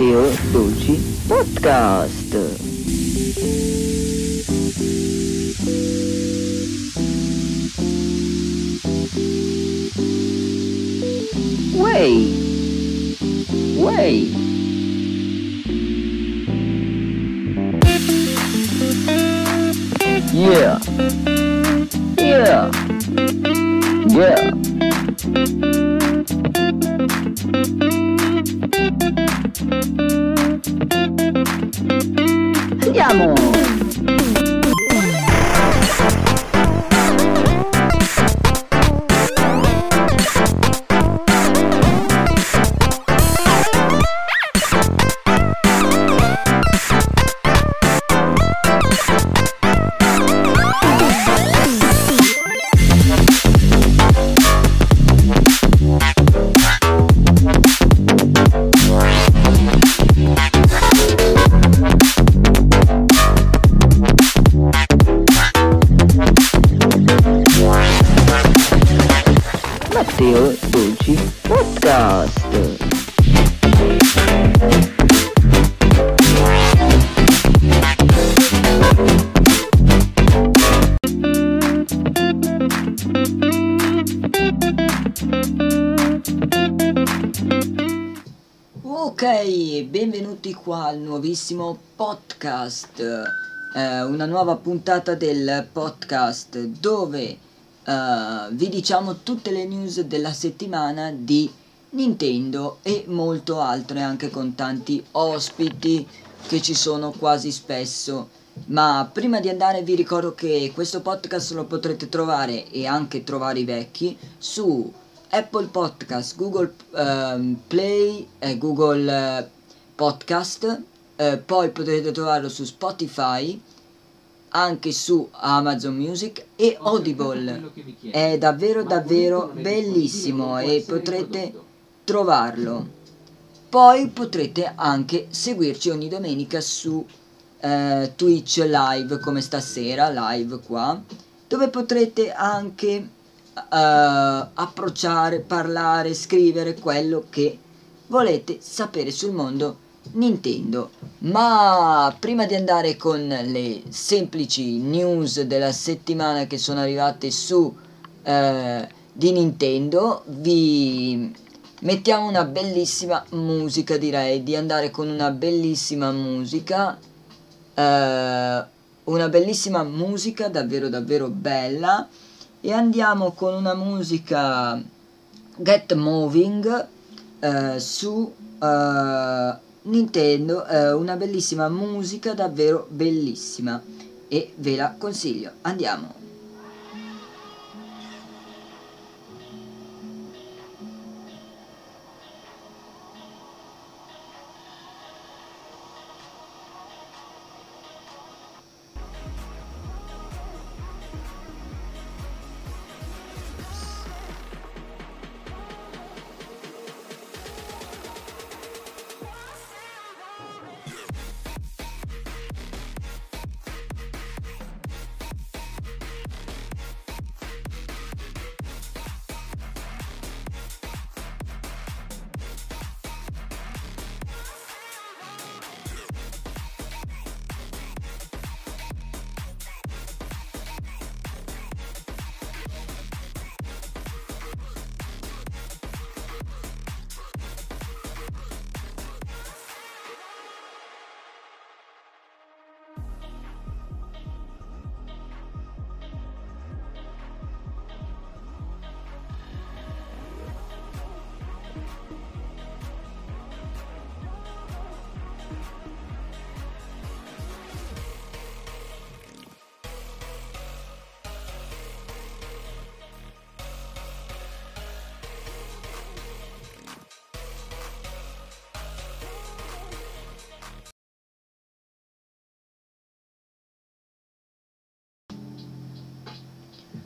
Matteo Dolci Podcast. Wey. Yeah. Andiamo. Qua al nuovissimo podcast, una nuova puntata del podcast dove vi diciamo tutte le news della settimana di Nintendo e molto altre, anche con tanti ospiti che ci sono quasi spesso. Ma prima di andare vi ricordo che questo podcast lo potrete trovare, e anche trovare i vecchi, su Apple Podcast, Google Play, Google Podcast, poi potrete trovarlo su Spotify, anche su Amazon Music e Audible. È davvero bellissimo e potrete trovarlo. Poi potrete anche seguirci ogni domenica su Twitch live, come stasera live qua, dove potrete anche approcciare, parlare, scrivere quello che volete sapere sul mondo Nintendo. Ma prima di andare con le semplici news della settimana che sono arrivate su di Nintendo, vi mettiamo una bellissima musica. Direi di andare con una bellissima musica, davvero bella, e andiamo con una musica Get Moving su Nintendo, una bellissima musica, davvero bellissima, e ve la consiglio. Andiamo.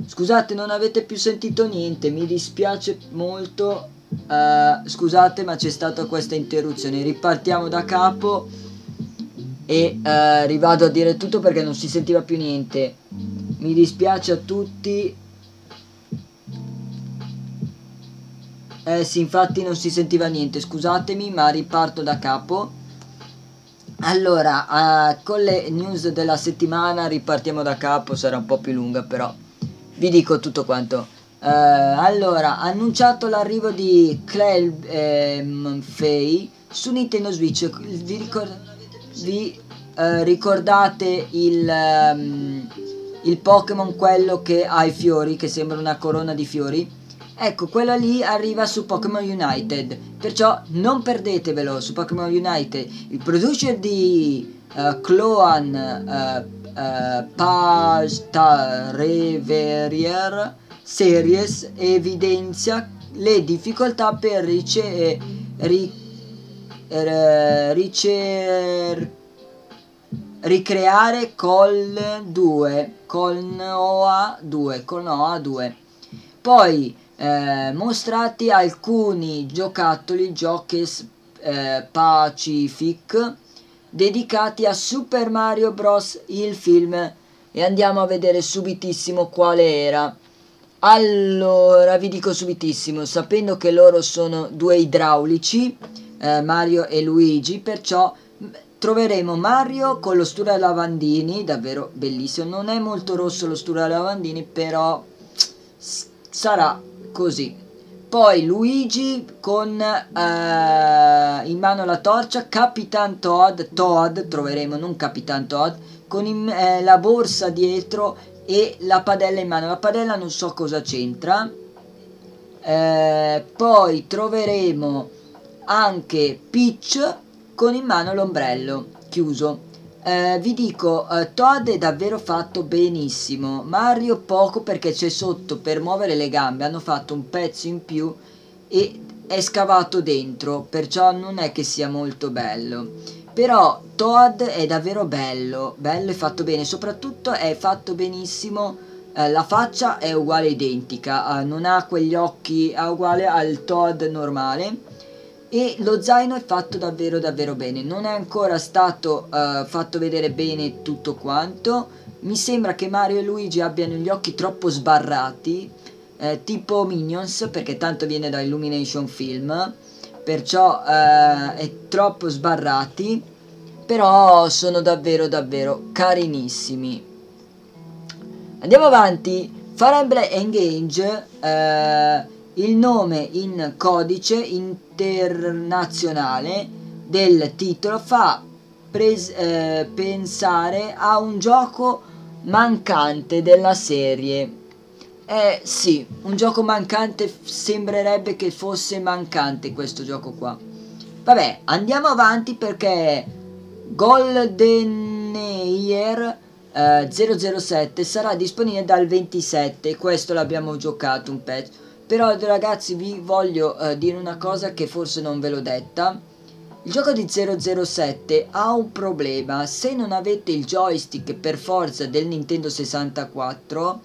Scusate, non avete più sentito niente, mi dispiace molto, scusate, ma c'è stata questa interruzione. Ripartiamo da capo e rivado a dire tutto perché non si sentiva più niente. Mi dispiace a tutti. Sì, infatti non si sentiva niente, scusatemi, ma riparto da capo. Allora, con le news della settimana ripartiamo da capo, sarà un po' più lunga però vi dico tutto quanto. Allora, annunciato l'arrivo di Clefable su Nintendo Switch. Vi ricordate il Pokémon, quello che ha i fiori, che sembra una corona di fiori? Ecco, quello lì arriva su Pokémon United, perciò non perdetevelo su Pokémon United. Il producer di Cloan Pasta Reverier Series evidenzia le difficoltà per ricreare Col Noa 2. Poi mostrati alcuni giocattoli Pacific dedicati a Super Mario Bros, il film, e andiamo a vedere subitissimo quale era. Allora, vi dico subitissimo, sapendo che loro sono due idraulici, Mario e Luigi, perciò troveremo Mario con lo stura lavandini, davvero bellissimo. Non è molto rosso lo stura lavandini, però sarà così. Poi Luigi con in mano la torcia, Capitan Toad troveremo, non Capitan Toad, con la borsa dietro e la padella in mano. La padella non so cosa c'entra. Poi troveremo anche Peach con in mano l'ombrello chiuso. Vi dico, Toad è davvero fatto benissimo, Mario poco, perché c'è sotto per muovere le gambe, hanno fatto un pezzo in più e è scavato dentro, perciò non è che sia molto bello, però Toad è davvero bello, è fatto bene, soprattutto è fatto benissimo, la faccia è uguale, identica, non ha quegli occhi, è uguale al Toad normale. E lo zaino è fatto davvero bene, non è ancora stato fatto vedere bene tutto quanto. Mi sembra che Mario e Luigi abbiano gli occhi troppo sbarrati, tipo Minions, perché tanto viene da Illumination Film, perciò è troppo sbarrati, però sono davvero carinissimi. Andiamo avanti. Fire Emblem Engage, il nome in codice internazionale del titolo fa pensare a un gioco mancante della serie. Sì, un gioco mancante, sembrerebbe che fosse mancante questo gioco qua. Vabbè, andiamo avanti perché GoldenEye 007 sarà disponibile dal 27, questo l'abbiamo giocato un pezzo. Però ragazzi, vi voglio dire una cosa che forse non ve l'ho detta. Il gioco di 007 ha un problema: se non avete il joystick per forza del Nintendo 64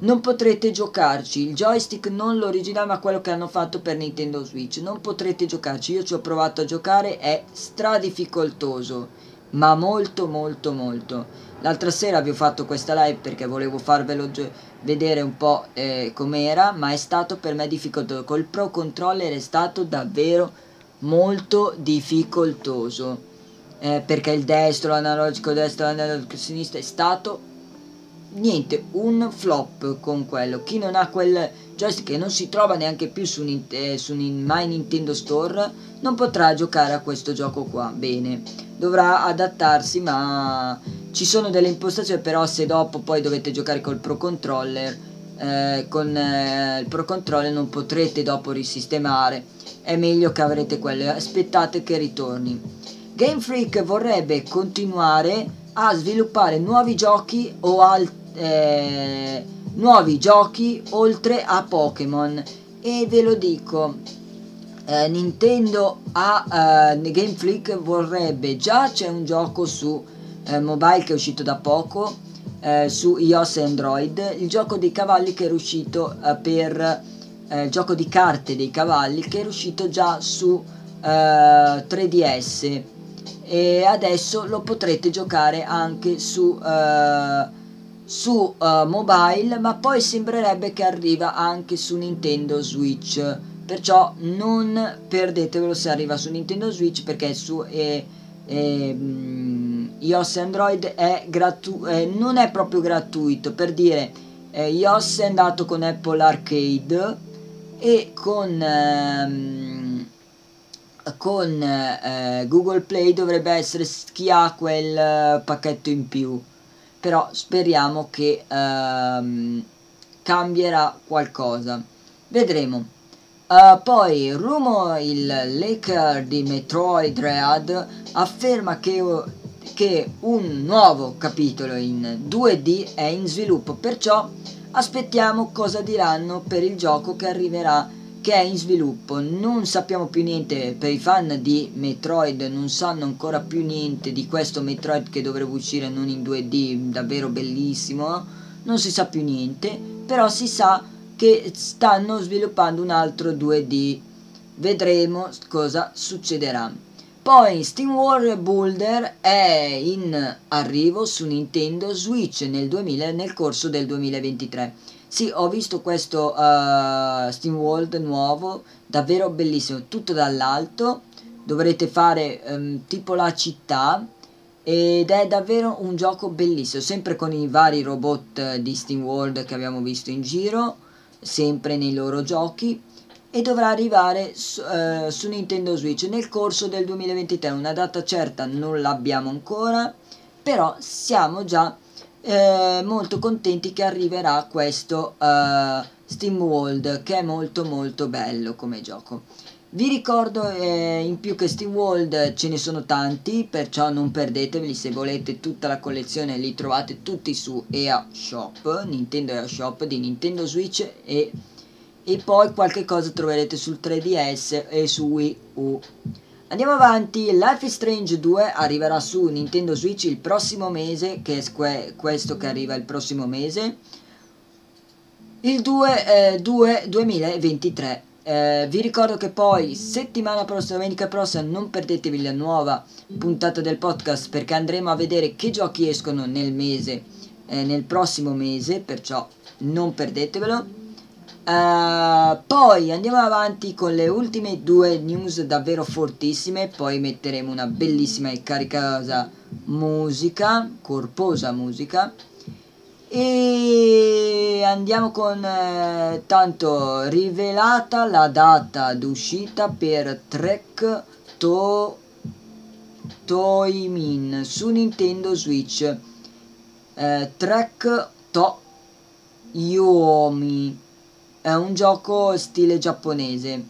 non potrete giocarci. Il joystick, non l'originale ma quello che hanno fatto per Nintendo Switch, non potrete giocarci. Io ci ho provato a giocare, è stradifficoltoso, ma molto. L'altra sera vi ho fatto questa live perché volevo farvelo vedere un po' com'era, ma è stato per me difficoltoso. Col Pro Controller è stato davvero molto difficoltoso, perché il destro, l'analogico destro, l'analogico sinistro, è stato niente, un flop con quello. Chi non ha quel joystick, che non si trova neanche più su mai Nintendo Store, non potrà giocare a questo gioco qua bene, dovrà adattarsi. Ma ci sono delle impostazioni, però se dopo poi dovete giocare col Pro Controller, il Pro Controller non potrete dopo risistemare, è meglio che avrete quello, aspettate che ritorni. Game Freak vorrebbe continuare a sviluppare nuovi giochi oltre a Pokémon, e ve lo dico, Nintendo Game Freak vorrebbe, già c'è un gioco su mobile che è uscito da poco su iOS e Android, il gioco dei cavalli che è uscito il gioco di carte dei cavalli che è uscito già su 3DS, e adesso lo potrete giocare anche su mobile, ma poi sembrerebbe che arriva anche su Nintendo Switch, perciò non perdetevelo se arriva su Nintendo Switch, perché su iOS e Android è non è proprio gratuito, per dire iOS è andato con Apple Arcade e con Google Play dovrebbe essere chi ha quel pacchetto in più, però speriamo che cambierà qualcosa, vedremo. Poi Rumo, il leaker di Metroid Dread, afferma che un nuovo capitolo in 2D è in sviluppo, perciò aspettiamo cosa diranno per il gioco che arriverà, che è in sviluppo. Non sappiamo più niente, per i fan di Metroid non sanno ancora più niente di questo Metroid che dovrebbe uscire non in 2D, davvero bellissimo, non si sa più niente, però si sa che stanno sviluppando un altro 2D, vedremo cosa succederà. Poi SteamWorld Boulder è in arrivo su Nintendo Switch nel corso del 2023. Sì, ho visto questo SteamWorld nuovo, davvero bellissimo, tutto dall'alto, dovrete fare tipo la città, ed è davvero un gioco bellissimo, sempre con i vari robot di SteamWorld che abbiamo visto in giro, sempre nei loro giochi, e dovrà arrivare su Nintendo Switch nel corso del 2023, una data certa non l'abbiamo ancora, però siamo già molto contenti che arriverà questo SteamWorld, che è molto molto bello come gioco. Vi ricordo in più che SteamWorld ce ne sono tanti, perciò non perdeteveli, se volete tutta la collezione li trovate tutti su EA Shop, Nintendo EA Shop di Nintendo Switch, e poi qualche cosa troverete sul 3DS e su Wii U. Andiamo avanti, Life is Strange 2 arriverà su Nintendo Switch il prossimo mese, che è questo che arriva il prossimo mese, il 2023. Vi ricordo che poi settimana prossima, domenica prossima, non perdetevi la nuova puntata del podcast, perché andremo a vedere che giochi escono nel prossimo mese, perciò non perdetevelo. Poi andiamo avanti con le ultime due news davvero fortissime, poi metteremo una bellissima e caricosa musica, corposa musica, e andiamo con tanto rivelata la data d'uscita per Trek to Yomi su Nintendo Switch, Trek to Yomi è un gioco stile giapponese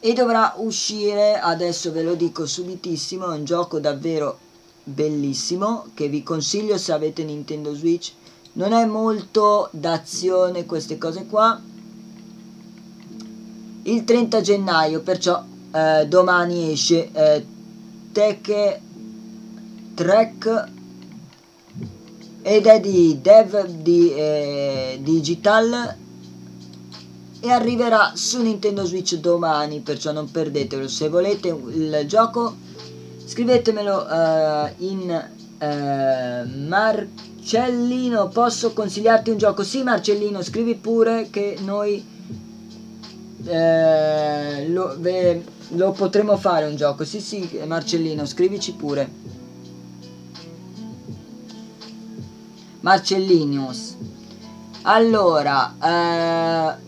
e dovrà uscire, adesso ve lo dico subitissimo, è un gioco davvero bellissimo che vi consiglio se avete Nintendo Switch. Non è molto d'azione queste cose qua. Il 30 gennaio, perciò domani esce Trek, ed è di Dev di Digital, e arriverà su Nintendo Switch domani, perciò non perdetelo. Se volete il gioco scrivetemelo Marcellino, posso consigliarti un gioco? Sì Marcellino, scrivi pure che noi lo potremo fare un gioco. Sì sì Marcellino, scrivici pure Marcellinos. Allora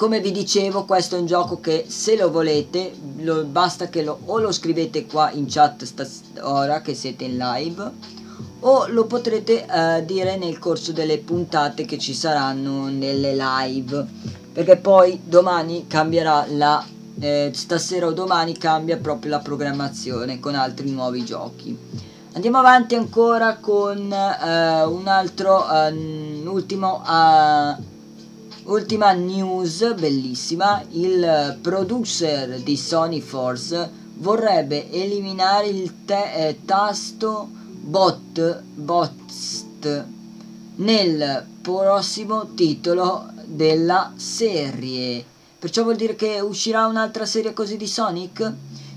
come vi dicevo, questo è un gioco che se lo volete basta che lo scrivete qua in chat ora che siete in live, o lo potrete dire nel corso delle puntate che ci saranno nelle live, perché poi domani cambierà stasera o domani cambia proprio la programmazione con altri nuovi giochi. Andiamo avanti ancora con ultima news bellissima. Il producer di Sonic Forces vorrebbe eliminare il tasto boost nel prossimo titolo della serie, perciò vuol dire che uscirà un'altra serie così di Sonic.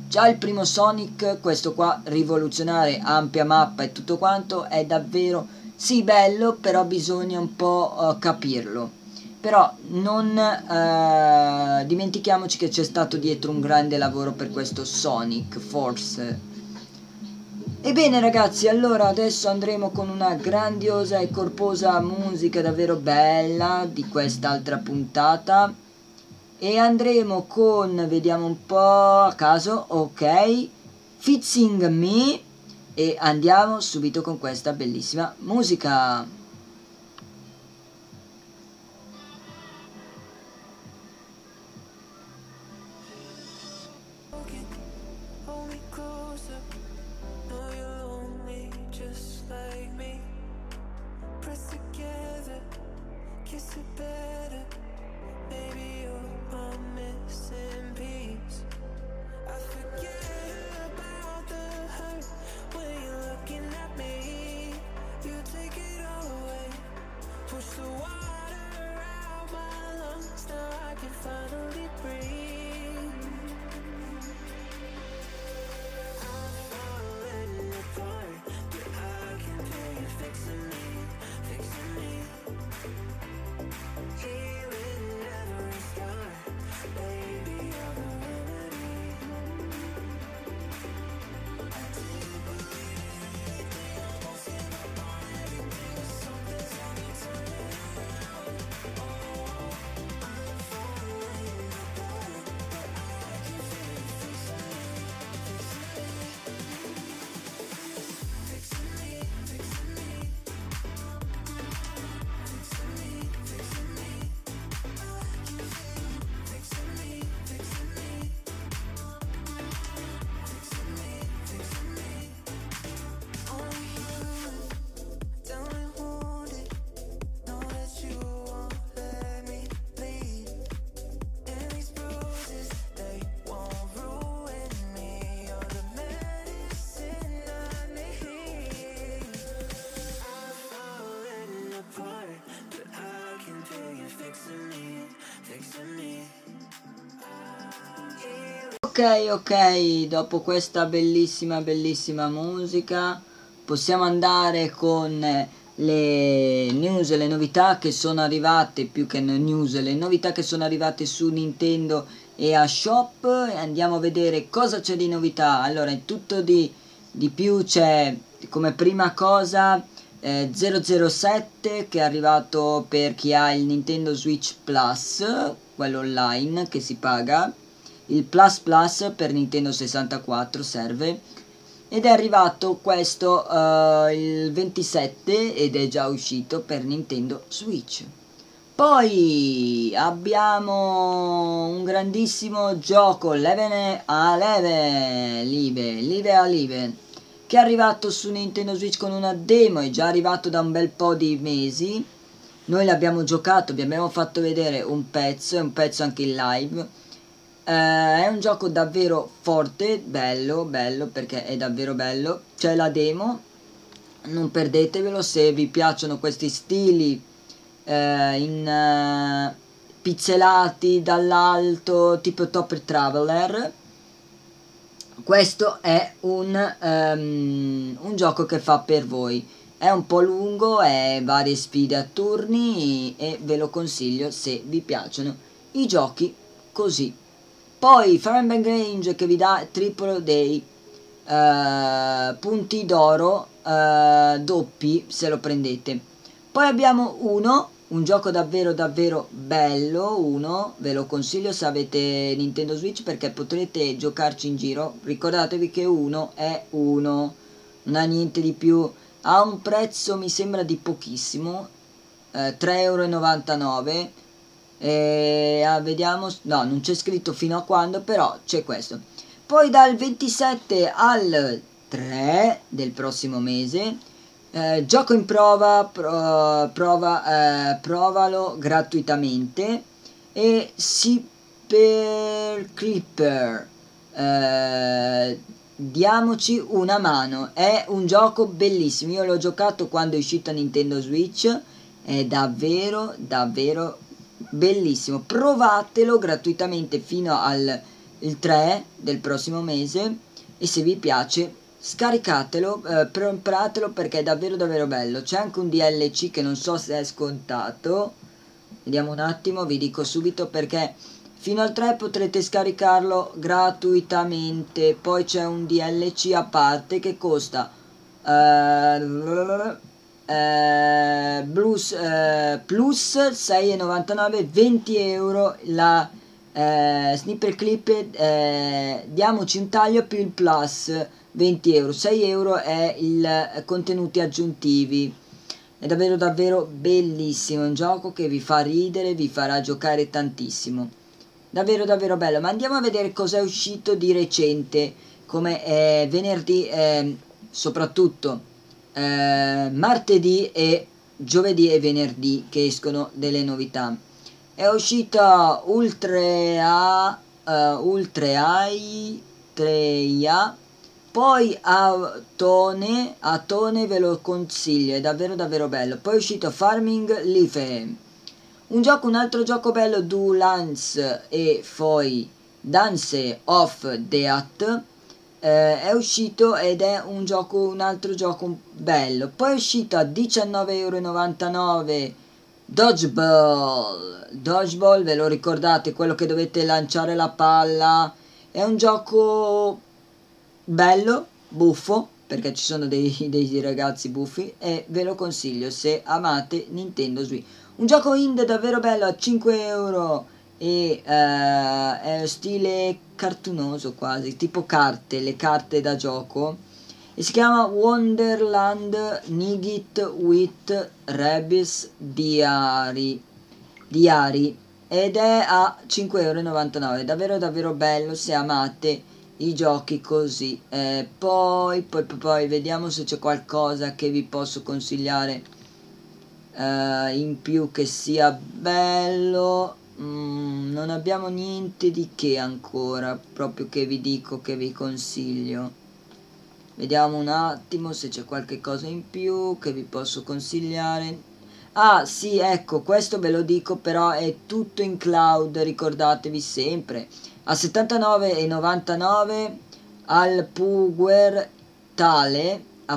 Già il primo Sonic, questo qua rivoluzionare, ampia mappa e tutto quanto, è davvero sì bello, però bisogna un po' capirlo. Però non dimentichiamoci che c'è stato dietro un grande lavoro per questo Sonic Forces Ebbene ragazzi, allora adesso andremo con una grandiosa e corposa musica davvero bella di quest'altra puntata. E andremo con, vediamo un po' a caso, ok, Fixing Me. E andiamo subito con questa bellissima musica. Ok, dopo questa bellissima musica possiamo andare con le news e le novità che sono arrivate, più che news, le novità che sono arrivate su Nintendo e a Shop, e andiamo a vedere cosa c'è di novità. Allora, in tutto di più c'è come prima cosa 007 che è arrivato per chi ha il Nintendo Switch Plus, quello online che si paga. Il Plus Plus per Nintendo 64 serve, ed è arrivato questo il 27 ed è già uscito per Nintendo Switch. Poi abbiamo un grandissimo gioco, Live Alive, che è arrivato su Nintendo Switch con una demo, è già arrivato da un bel po' di mesi. Noi l'abbiamo giocato, vi abbiamo fatto vedere un pezzo, e un pezzo anche in live. È un gioco davvero forte, bello perché è davvero bello. C'è la demo, non perdetevelo se vi piacciono questi stili pixelati dall'alto tipo Top Traveler. Questo è un gioco che fa per voi. È un po' lungo, è varie sfide a turni, e ve lo consiglio se vi piacciono i giochi così. Poi Fire Emblem Engage che vi dà triple dei punti d'oro doppi se lo prendete. Poi abbiamo un gioco davvero bello, ve lo consiglio se avete Nintendo Switch perché potrete giocarci in giro. Ricordatevi che uno, non ha niente di più, ha un prezzo mi sembra di pochissimo, 3,99 €. Vediamo, no, non c'è scritto fino a quando, però c'è questo. Poi dal 27 al 3 del prossimo mese gioco in prova, provalo gratuitamente, e Snipperclips, diamoci una mano. È un gioco bellissimo, io l'ho giocato quando è uscito a Nintendo Switch, è davvero bellissimo, provatelo gratuitamente fino al 3 del prossimo mese, e se vi piace scaricatelo, compratelo perché è davvero bello. C'è anche un DLC che non so se è scontato, vediamo un attimo, vi dico subito, perché Fino al 3 potrete scaricarlo gratuitamente, poi c'è un DLC a parte che costa plus 6,99, 20 euro. La Snipperclip, diamoci un taglio, più il plus 20 euro, 6 euro è il contenuti aggiuntivi. È davvero davvero bellissimo, è un gioco che vi fa ridere, vi farà giocare tantissimo, davvero davvero bello. Ma andiamo a vedere cosa è uscito di recente, come venerdì, soprattutto martedì e giovedì e venerdì, che escono delle novità. È uscita Ultra AI, poi Atone ve lo consiglio, è davvero davvero bello. Poi è uscito Farming Leaf, un altro gioco bello, Du Lance e poi Dance of Death, è uscito ed è un altro gioco bello. Poi è uscito a 19,99 € Dodgeball, ve lo ricordate, quello che dovete lanciare la palla? È un gioco bello, buffo, perché ci sono dei ragazzi buffi, e ve lo consiglio se amate Nintendo Switch. Un gioco indie davvero bello a 5 euro, e è stile cartunoso quasi, tipo carte, le carte da gioco, e si chiama Wonderland Nigit with Rebis Diari ed è a 5,99 €, è davvero davvero bello se amate i giochi così. Poi vediamo se c'è qualcosa che vi posso consigliare in più che sia bello. Non abbiamo niente di che ancora, proprio che vi dico, che vi consiglio. Vediamo un attimo se c'è qualche cosa in più che vi posso consigliare. Ah sì, ecco, questo ve lo dico, però è tutto in cloud, ricordatevi sempre, a 79,99 € al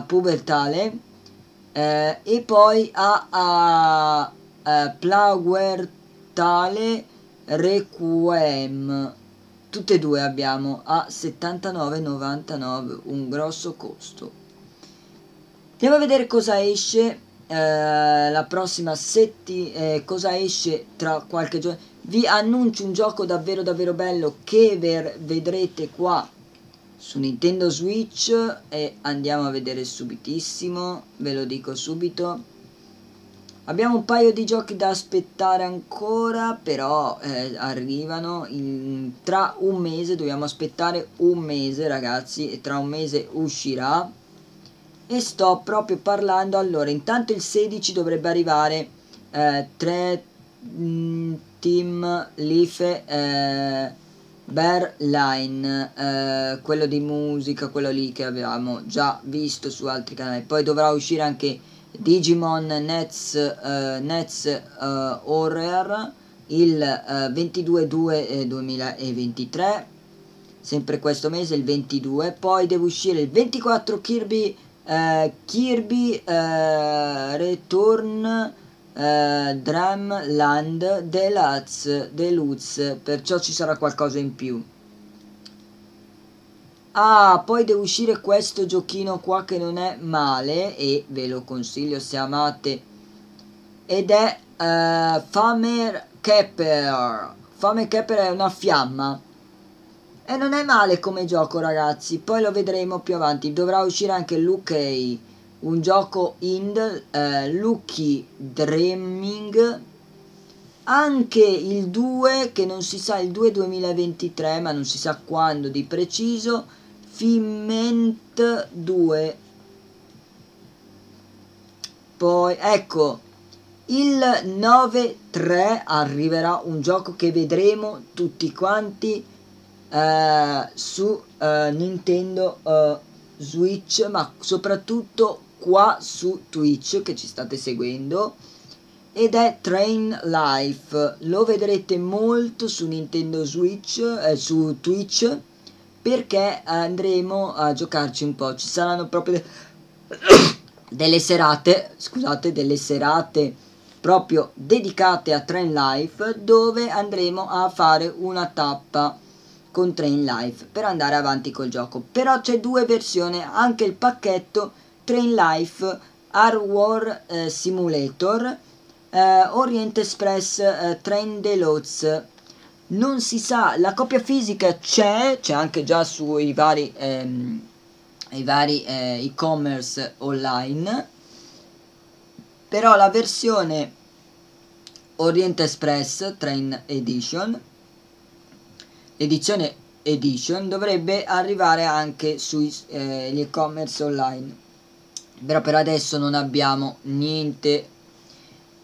Pubertale, e poi a Undertale Requiem, tutte e due abbiamo a 79,99 €, un grosso costo. Andiamo a vedere cosa esce la prossima settimana, cosa esce tra qualche giorno. Vi annuncio un gioco davvero davvero bello che vedrete qua su Nintendo Switch, e andiamo a vedere subitissimo, ve lo dico subito. Abbiamo un paio di giochi da aspettare ancora, però arrivano tra un mese, dobbiamo aspettare un mese ragazzi, e tra un mese uscirà, e sto proprio parlando. Allora, intanto il 16 dovrebbe arrivare Team Life Berline, quello di musica, quello lì che avevamo già visto su altri canali. Poi dovrà uscire anche Digimon Nets Horror il 22/2/2023, sempre questo mese, il 22. Poi deve uscire il 24 Kirby Return Dream Land Deluxe, perciò ci sarà qualcosa in più. Ah, poi deve uscire questo giochino qua che non è male, e ve lo consiglio se amate, ed è Farmer Keeper. Farmer Keeper è una fiamma e non è male come gioco ragazzi, poi lo vedremo più avanti. Dovrà uscire anche Lucky, un gioco indie, Lucky Dreaming, anche il 2, che non si sa, il 2/2023, ma non si sa quando di preciso, Fiment 2. Poi ecco, il 9/3 arriverà un gioco che vedremo tutti quanti su Nintendo Switch, ma soprattutto qua su Twitch che ci state seguendo, ed è Train Life. Lo vedrete molto su Nintendo Switch, su Twitch, perché andremo a giocarci un po'. Ci saranno proprio delle serate proprio dedicate a Train Life, dove andremo a fare una tappa con Train Life per andare avanti col gioco. Però c'è due versioni, anche il pacchetto Train Life Hard War Simulator Orient Express Train Deluxe. Non si sa, la copia fisica c'è anche già sui vari e-commerce online, però la versione Orient Express Train Edition, l'edizione Edition, dovrebbe arrivare anche sui gli e-commerce online, però per adesso non abbiamo niente.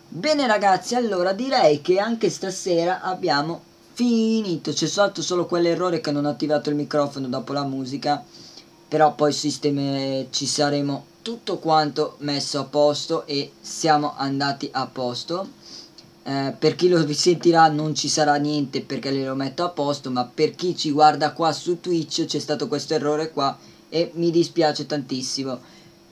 Bene ragazzi, allora direi che anche stasera abbiamo finito. C'è stato solo quell'errore che non ho attivato il microfono dopo la musica, però poi ci saremo tutto quanto messo a posto e siamo andati a posto. Per chi lo sentirà non ci sarà niente perché lo metto a posto, ma per chi ci guarda qua su Twitch c'è stato questo errore qua e mi dispiace tantissimo.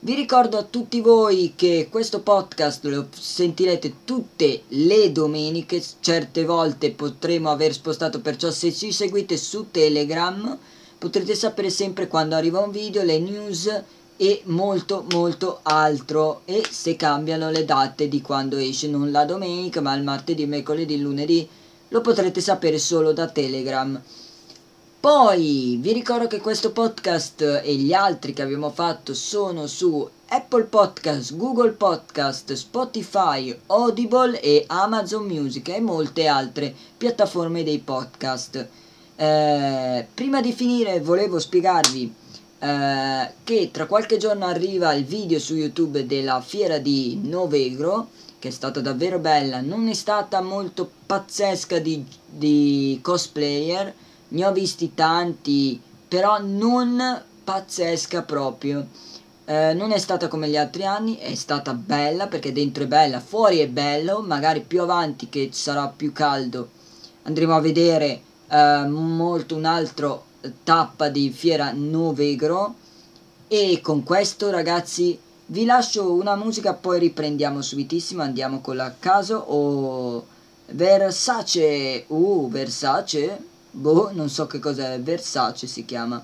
Vi ricordo a tutti voi che questo podcast lo sentirete tutte le domeniche, certe volte potremo aver spostato, perciò se ci seguite su Telegram potrete sapere sempre quando arriva un video, le news e molto altro, e se cambiano le date di quando esce, non la domenica ma il martedì, mercoledì, lunedì, lo potrete sapere solo da Telegram. Poi vi ricordo che questo podcast e gli altri che abbiamo fatto sono su Apple Podcast, Google Podcast, Spotify, Audible e Amazon Music e molte altre piattaforme dei podcast. Prima di finire volevo spiegarvi che tra qualche giorno arriva il video su YouTube della fiera di Novegro, che è stata davvero bella, non è stata molto pazzesca di cosplayer. Ne ho visti tanti, però non pazzesca proprio. Non è stata come gli altri anni, è stata bella perché dentro è bella, fuori è bello. Magari più avanti che ci sarà più caldo andremo a vedere un'altra tappa di fiera Novegro. E con questo ragazzi vi lascio una musica, poi riprendiamo subitissimo, andiamo con la Caso o Versace. Versace? Boh, non so che cos'è, Versace si chiama.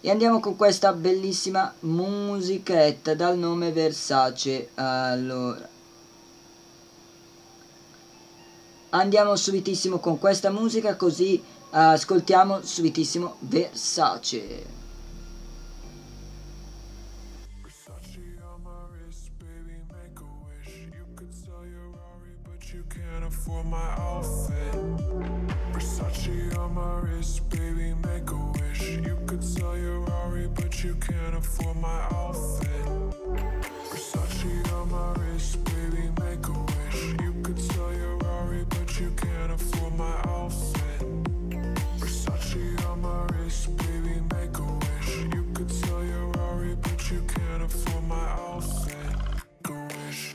E andiamo con questa bellissima musichetta dal nome Versace. Allora, andiamo subitissimo con questa musica, così ascoltiamo subitissimo Versace. Versace on my wrist, baby, make a wish. You could sell your Rari, but you can't afford my outfit. Versace on my wrist, baby, make a wish. You could sell your Rari, but you can't afford my outfit. Versace on my wrist, baby, make a wish. You could sell your Rari, but you can't afford my outfit. Go wish.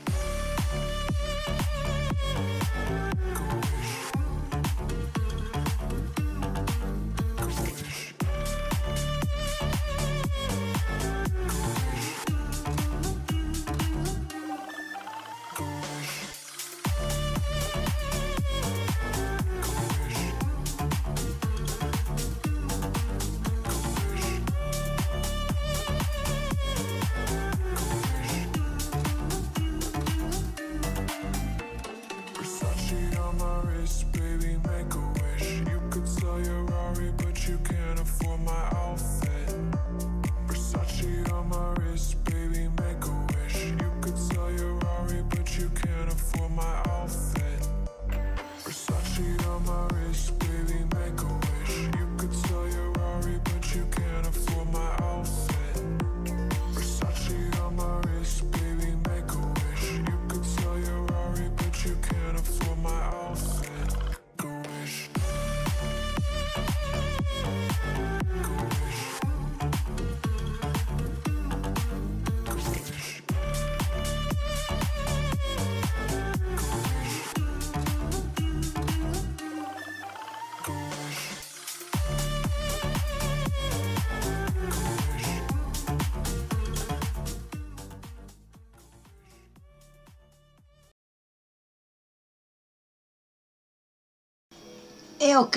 Go wish. E ok,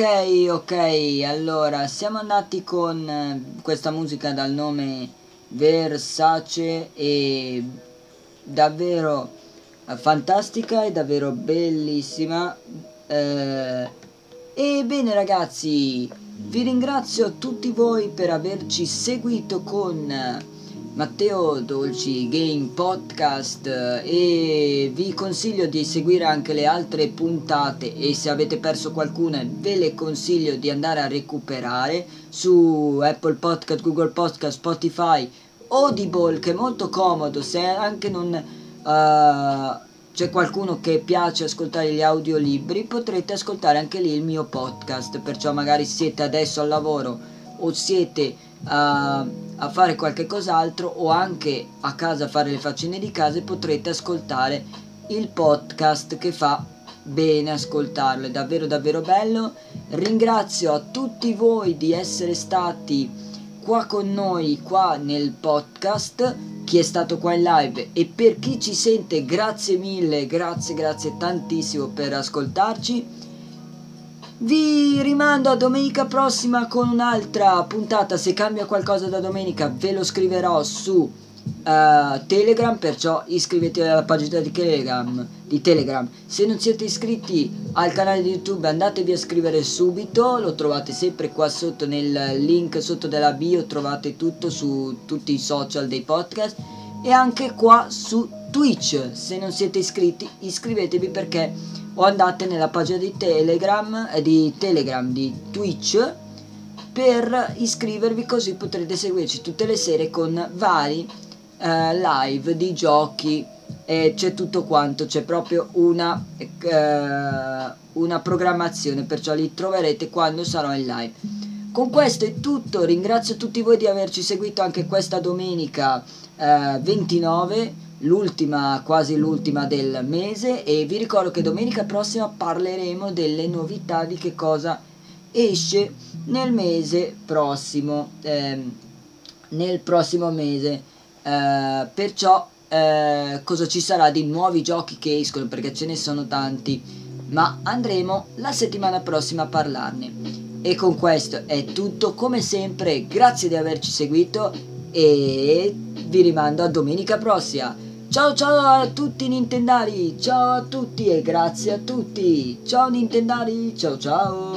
allora siamo andati con questa musica dal nome Versace, e davvero fantastica e davvero bellissima. E bene ragazzi, vi ringrazio tutti voi per averci seguito con Matteo Dolci Game Podcast, e vi consiglio di seguire anche le altre puntate, e se avete perso qualcuna ve le consiglio di andare a recuperare su Apple Podcast, Google Podcast, Spotify, Audible, che è molto comodo se anche non c'è qualcuno che piace ascoltare gli audiolibri. Potrete ascoltare anche lì il mio podcast, perciò magari siete adesso al lavoro o siete a fare qualche cos'altro, o anche a casa a fare le faccende di casa, e potrete ascoltare il podcast, che fa bene ascoltarlo, è davvero davvero bello. Ringrazio a tutti voi di essere stati qua con noi qua nel podcast, chi è stato qua in live, e per chi ci sente grazie mille, grazie tantissimo per ascoltarci. Vi rimando a domenica prossima con un'altra puntata. Se cambia qualcosa da domenica ve lo scriverò su Telegram, perciò iscrivetevi alla pagina di Telegram. Se non siete iscritti al canale di YouTube andatevi a scrivere subito, lo trovate sempre qua sotto nel link sotto della bio, trovate tutto su tutti i social dei podcast, e anche qua su Twitch. Se non siete iscritti iscrivetevi, perché o andate nella pagina di Twitch per iscrivervi, così potrete seguirci tutte le sere con vari live di giochi, e c'è tutto quanto, c'è proprio una programmazione, perciò li troverete quando sarò in live. Con questo è tutto, ringrazio tutti voi di averci seguito anche questa domenica 29, quasi l'ultima del mese, e vi ricordo che domenica prossima parleremo delle novità, di che cosa esce nel mese prossimo, nel prossimo mese, perciò cosa ci sarà di nuovi giochi che escono, perché ce ne sono tanti, ma andremo la settimana prossima a parlarne. E con questo è tutto, come sempre grazie di averci seguito e vi rimando a domenica prossima. Ciao ciao a tutti nintendari, ciao a tutti e grazie a tutti, ciao nintendari, ciao ciao.